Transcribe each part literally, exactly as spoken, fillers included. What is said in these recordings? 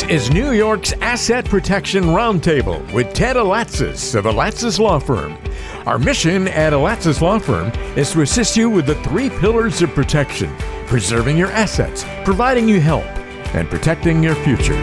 This is New York's Asset Protection Roundtable with Ted Alatsas of Alatsas Law Firm. Our mission at Alatsas Law Firm is to assist you with the three pillars of protection: preserving your assets, providing you help, and protecting your future.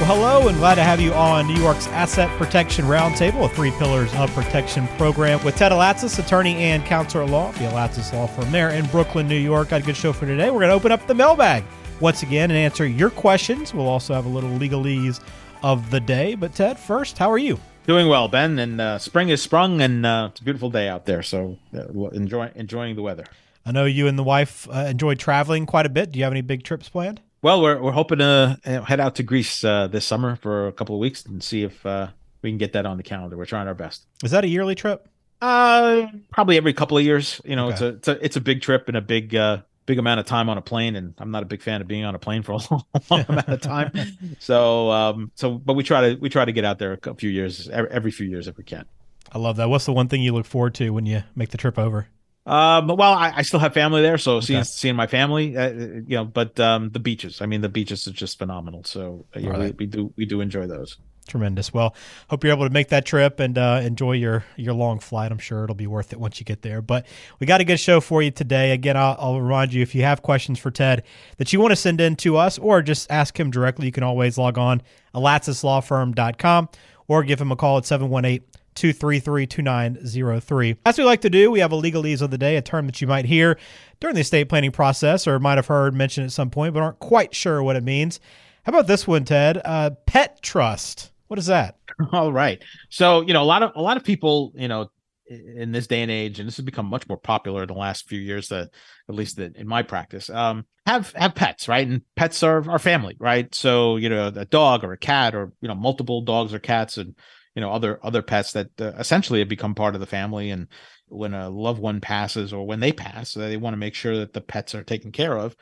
Well, hello, and glad to have you on New York's Asset Protection Roundtable, a three pillars of protection program with Ted Alatsas, attorney and counselor at law, the Alatsas Law Firm there in Brooklyn, New York. Got a good show for today. We're going to open up the mailbag once again and answer your questions. We'll also have a little legalese of the day. But Ted, first, how are you? Doing well, Ben, and uh, spring has sprung, and uh, it's a beautiful day out there, so uh, enjoy, enjoying the weather. I know you and the wife uh, enjoy traveling quite a bit. Do you have any big trips planned? Well, we're we're hoping to head out to Greece uh, this summer for a couple of weeks and see if uh, we can get that on the calendar. We're trying our best. Is that a yearly trip? Uh, probably every couple of years. You know, okay. it's a it's a it's a big trip and a big uh, big amount of time on a plane, and I'm not a big fan of being on a plane for a long, long amount of time. So, um, so but we try to we try to get out there a few years every, every few years if we can. I love that. What's the one thing you look forward to when you make the trip over? Um, well, I, I still have family there, so okay. seeing seeing my family, uh, you know. But um, the beaches, I mean, the beaches are just phenomenal. So uh, you know, we, we do we do enjoy those. Tremendous. Well, hope you're able to make that trip and uh, enjoy your your long flight. I'm sure it'll be worth it once you get there. But we got a good show for you today. Again, I'll, I'll remind you, if you have questions for Ted that you want to send in to us or just ask him directly, you can always log on alatsas law firm dot com or give him a call at seven one eight, two three three, two nine zero three. As we like to do, we have a legalese of the day, a term that you might hear during the estate planning process or might have heard mentioned at some point, but aren't quite sure what it means. How about this one, Ted? Uh, pet trust. What is that? All right. So, you know, a lot of a lot of people, you know, in this day and age, and this has become much more popular in the last few years, that at least that in my practice, um, have have pets, right? And pets are our family, right? So, you know, a dog or a cat or, you know, multiple dogs or cats and you know, other other pets that uh, essentially have become part of the family. And when a loved one passes or when they pass, they want to make sure that the pets are taken care of.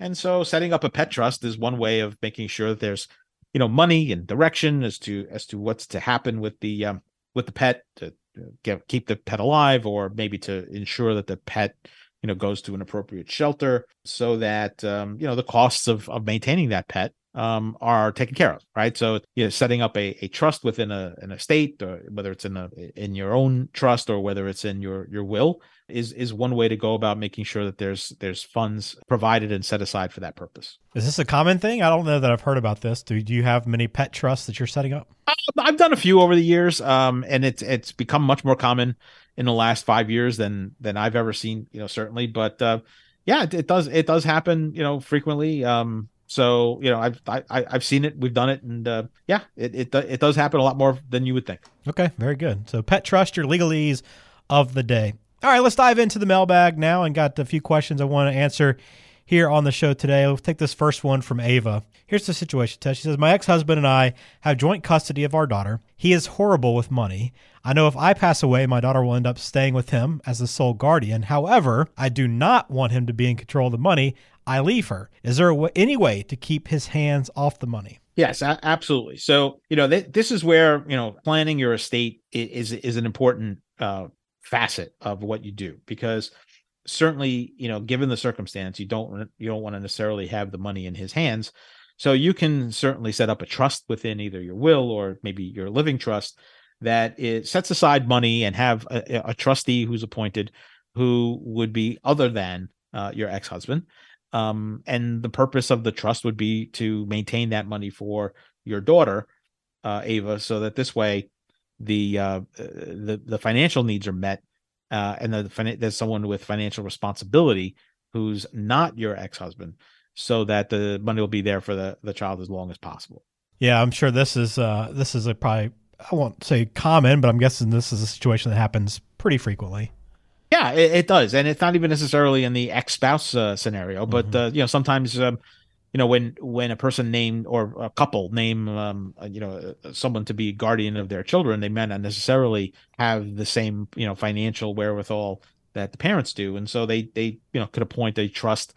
And so setting up a pet trust is one way of making sure that there's, you know, money and direction as to as to what's to happen with the um, with the pet, to get, keep the pet alive, or maybe to ensure that the pet, you know, goes to an appropriate shelter so that, um, you know, the costs of, of maintaining that pet Um, are taken care of, right? So, you know, setting up a, a trust within a an estate, or whether it's in a in your own trust or whether it's in your your will, is is one way to go about making sure that there's there's funds provided and set aside for that purpose. Is this a common thing? I don't know that I've heard about this. Do, do you have many pet trusts that you're setting up? I've done a few over the years, um, and it's it's become much more common in the last five years than than I've ever seen. You know, certainly, but uh, yeah, it, it does it does happen. You know, frequently. Um, So, you know, I've I, I've seen it, we've done it, and uh, yeah, it, it it does happen a lot more than you would think. Okay, very good. So pet trust, your legalese of the day. All right, let's dive into the mailbag now, and got a few questions I want to answer here on the show today. We'll take this first one from Ava. Here's the situation, Ted. She says, my ex-husband and I have joint custody of our daughter. He is horrible with money. I know if I pass away, my daughter will end up staying with him as the sole guardian. However, I do not want him to be in control of the money I leave her. Is there any way to keep his hands off the money? Yes, absolutely. So, you know, th- this is where, you know, planning your estate is is an important uh, facet of what you do, because certainly, you know, given the circumstance, you don't you don't want to necessarily have the money in his hands. So you can certainly set up a trust within either your will or maybe your living trust that it sets aside money, and have a, a trustee who's appointed who would be other than uh, your ex-husband. Um, and the purpose of the trust would be to maintain that money for your daughter, uh, Ava, so that this way the uh, the, the financial needs are met, uh, and the, there's someone with financial responsibility who's not your ex-husband, so that the money will be there for the, the child as long as possible. Yeah, I'm sure this is uh, this is a probably, I won't say common, but I'm guessing this is a situation that happens pretty frequently. Yeah, it, it does, and it's not even necessarily in the ex-spouse uh, scenario, but mm-hmm. uh, you know, sometimes um, you know, when when a person named or a couple name um, you know someone to be guardian of their children, they may not necessarily have the same you know financial wherewithal that the parents do, and so they they you know could appoint a trust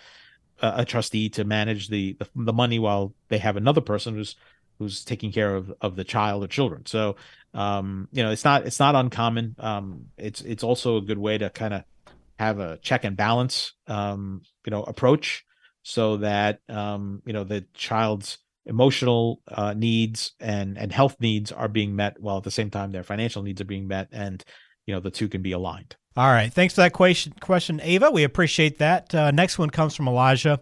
uh, a trustee to manage the, the the money while they have another person who's who's taking care of, of the child or children. So, um, you know, it's not, it's not uncommon. Um, it's, it's also a good way to kind of have a check and balance, um, you know, approach, so that, um, you know, the child's emotional uh, needs and, and health needs are being met, while at the same time their financial needs are being met, and, you know, the two can be aligned. All right. Thanks for that question, question Ava. We appreciate that. Uh, next one comes from Elijah.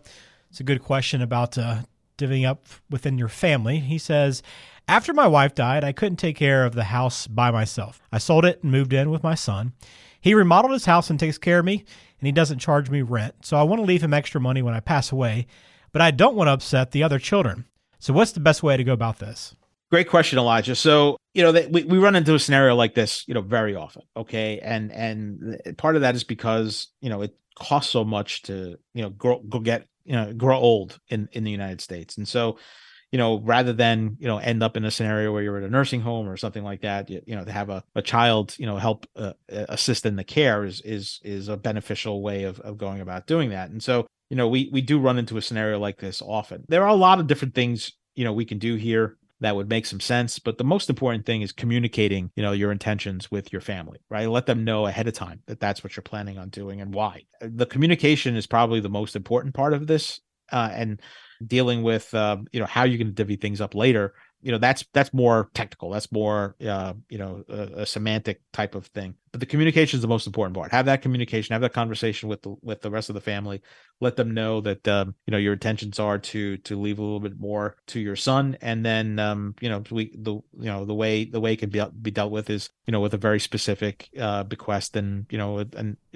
It's a good question about uh, divvying up within your family. He says, after my wife died, I couldn't take care of the house by myself. I sold it and moved in with my son. He remodeled his house and takes care of me, and he doesn't charge me rent. So I want to leave him extra money when I pass away, but I don't want to upset the other children. So what's the best way to go about this? Great question, Elijah. So, you know, they, we, we run into a scenario like this, you know, very often. Okay. And, and part of that is because, you know, it costs so much to, you know, grow, go get, you know, grow old in, in the United States. And so, you know, rather than, you know, end up in a scenario where you're at a nursing home or something like that, you, you know, to have a, a child, you know, help uh, assist in the care is, is, is a beneficial way of, of going about doing that. And so, you know, we, we do run into a scenario like this often. There are a lot of different things, you know, we can do here that would make some sense. But the most important thing is communicating, you know, your intentions with your family, right? Let them know ahead of time that that's what you're planning on doing and why. The communication is probably the most important part of this. Uh, and dealing with, uh, you know, how you're going to divvy things up later, you know, that's, that's more technical. That's more, uh, you know, a, a semantic type of thing. But the communication is the most important part. Have that communication, have that conversation with the, with the rest of the family. Let them know that, um, you know, your intentions are to, to leave a little bit more to your son. And then, um, you know, we, the, you know, the way, the way it can be, be dealt with is, you know, with a very specific, uh, bequest and, you know, a,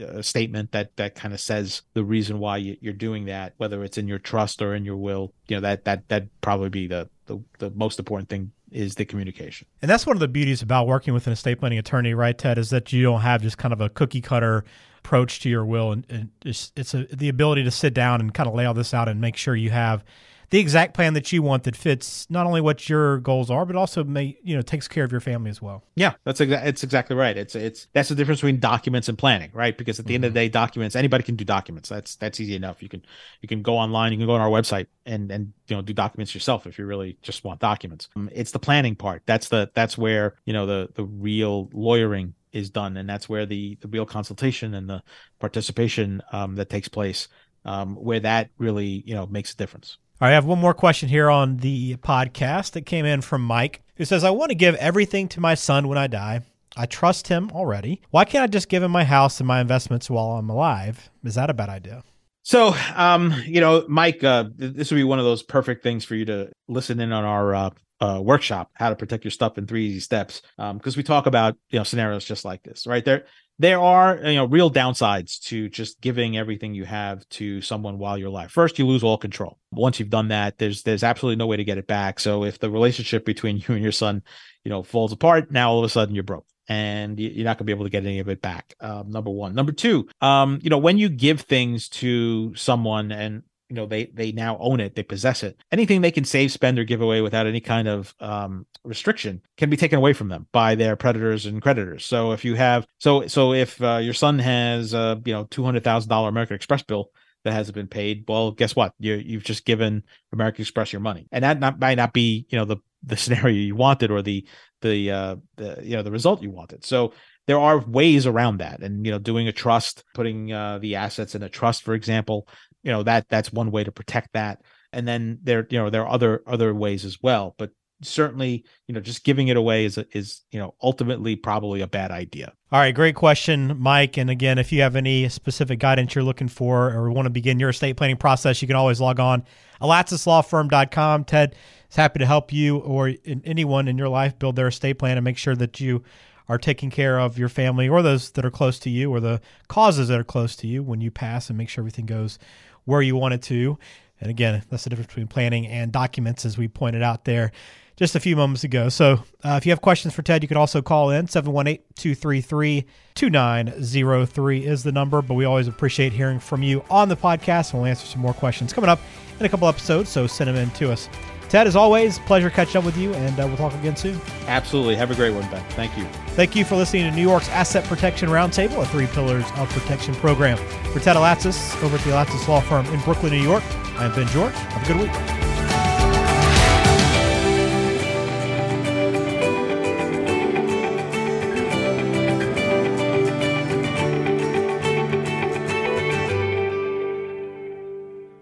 a statement that, that kind of says the reason why you're doing that, whether it's in your trust or in your will, you know, that, that, that'd probably be the, the, the most important thing. Is the communication. And that's one of the beauties about working with an estate planning attorney, right, Ted, is that you don't have just kind of a cookie cutter approach to your will. And, and it's, it's a, the ability to sit down and kind of lay all this out and make sure you have the exact plan that you want that fits not only what your goals are, but also may, you know, takes care of your family as well. Yeah, that's exa- it's exactly right. It's it's that's the difference between documents and planning, right? Because at the mm-hmm. end of the day, documents, anybody can do documents. That's that's easy enough. You can you can go online, you can go on our website and and you know do documents yourself if you really just want documents. Um, it's the planning part. That's the that's where, you know, the the real lawyering is done, and that's where the the real consultation and the participation um, that takes place, um, where that really, you know, makes a difference. All right, I have one more question here on the podcast that came in from Mike, who says, I want to give everything to my son when I die. I trust him already. Why can't I just give him my house and my investments while I'm alive? Is that a bad idea? So, um, you know, Mike, uh, this would be one of those perfect things for you to listen in on our uh, uh, workshop, How to Protect Your Stuff in Three Easy Steps, because um, we talk about, you know, scenarios just like this, right? There, there are, you know, real downsides to just giving everything you have to someone while you're alive. First, you lose all control. Once you've done that, there's there's absolutely no way to get it back. So if the relationship between you and your son, you know, falls apart, now all of a sudden you're broke and you're not going to be able to get any of it back. Um, number one. Number two, um, you know, when you give things to someone and, you know, they they now own it, they possess it, anything they can save, spend, or give away without any kind of um, restriction can be taken away from them by their predators and creditors. So if you have, so so if uh, your son has, uh, you know, two hundred thousand dollars American Express bill that hasn't been paid, well, guess what? You, you've just given American Express your money. And that not, might not be, you know, the the scenario you wanted or the the uh, the you know the result you wanted. So there are ways around that, and you know, doing a trust, putting uh, the assets in a trust, for example. You know, that that's one way to protect that. And then there, you know, there are other other ways as well. But certainly, you know, just giving it away is, is, you know, ultimately probably a bad idea. All right. Great question, Mike. And again, if you have any specific guidance you're looking for or want to begin your estate planning process, you can always log on alatsas law firm dot com. Ted is happy to help you or in anyone in your life build their estate plan and make sure that you are taking care of your family or those that are close to you or the causes that are close to you when you pass, and make sure everything goes where you want it to. And again, that's the difference between planning and documents, as we pointed out there just a few moments ago. So uh, if you have questions for Ted, you can also call in. seven one eight, two three three, two nine zero three is the number, but we always appreciate hearing from you on the podcast. We'll answer some more questions coming up in a couple episodes, so send them in to us. Ted, as always, pleasure catching up with you, and uh, we'll talk again soon. Absolutely. Have a great one, Ben. Thank you. Thank you for listening to New York's Asset Protection Roundtable, a Three Pillars of Protection program. For Ted Alatsas, over at the Alatsas Law Firm in Brooklyn, New York, I'm Ben George. Have a good week.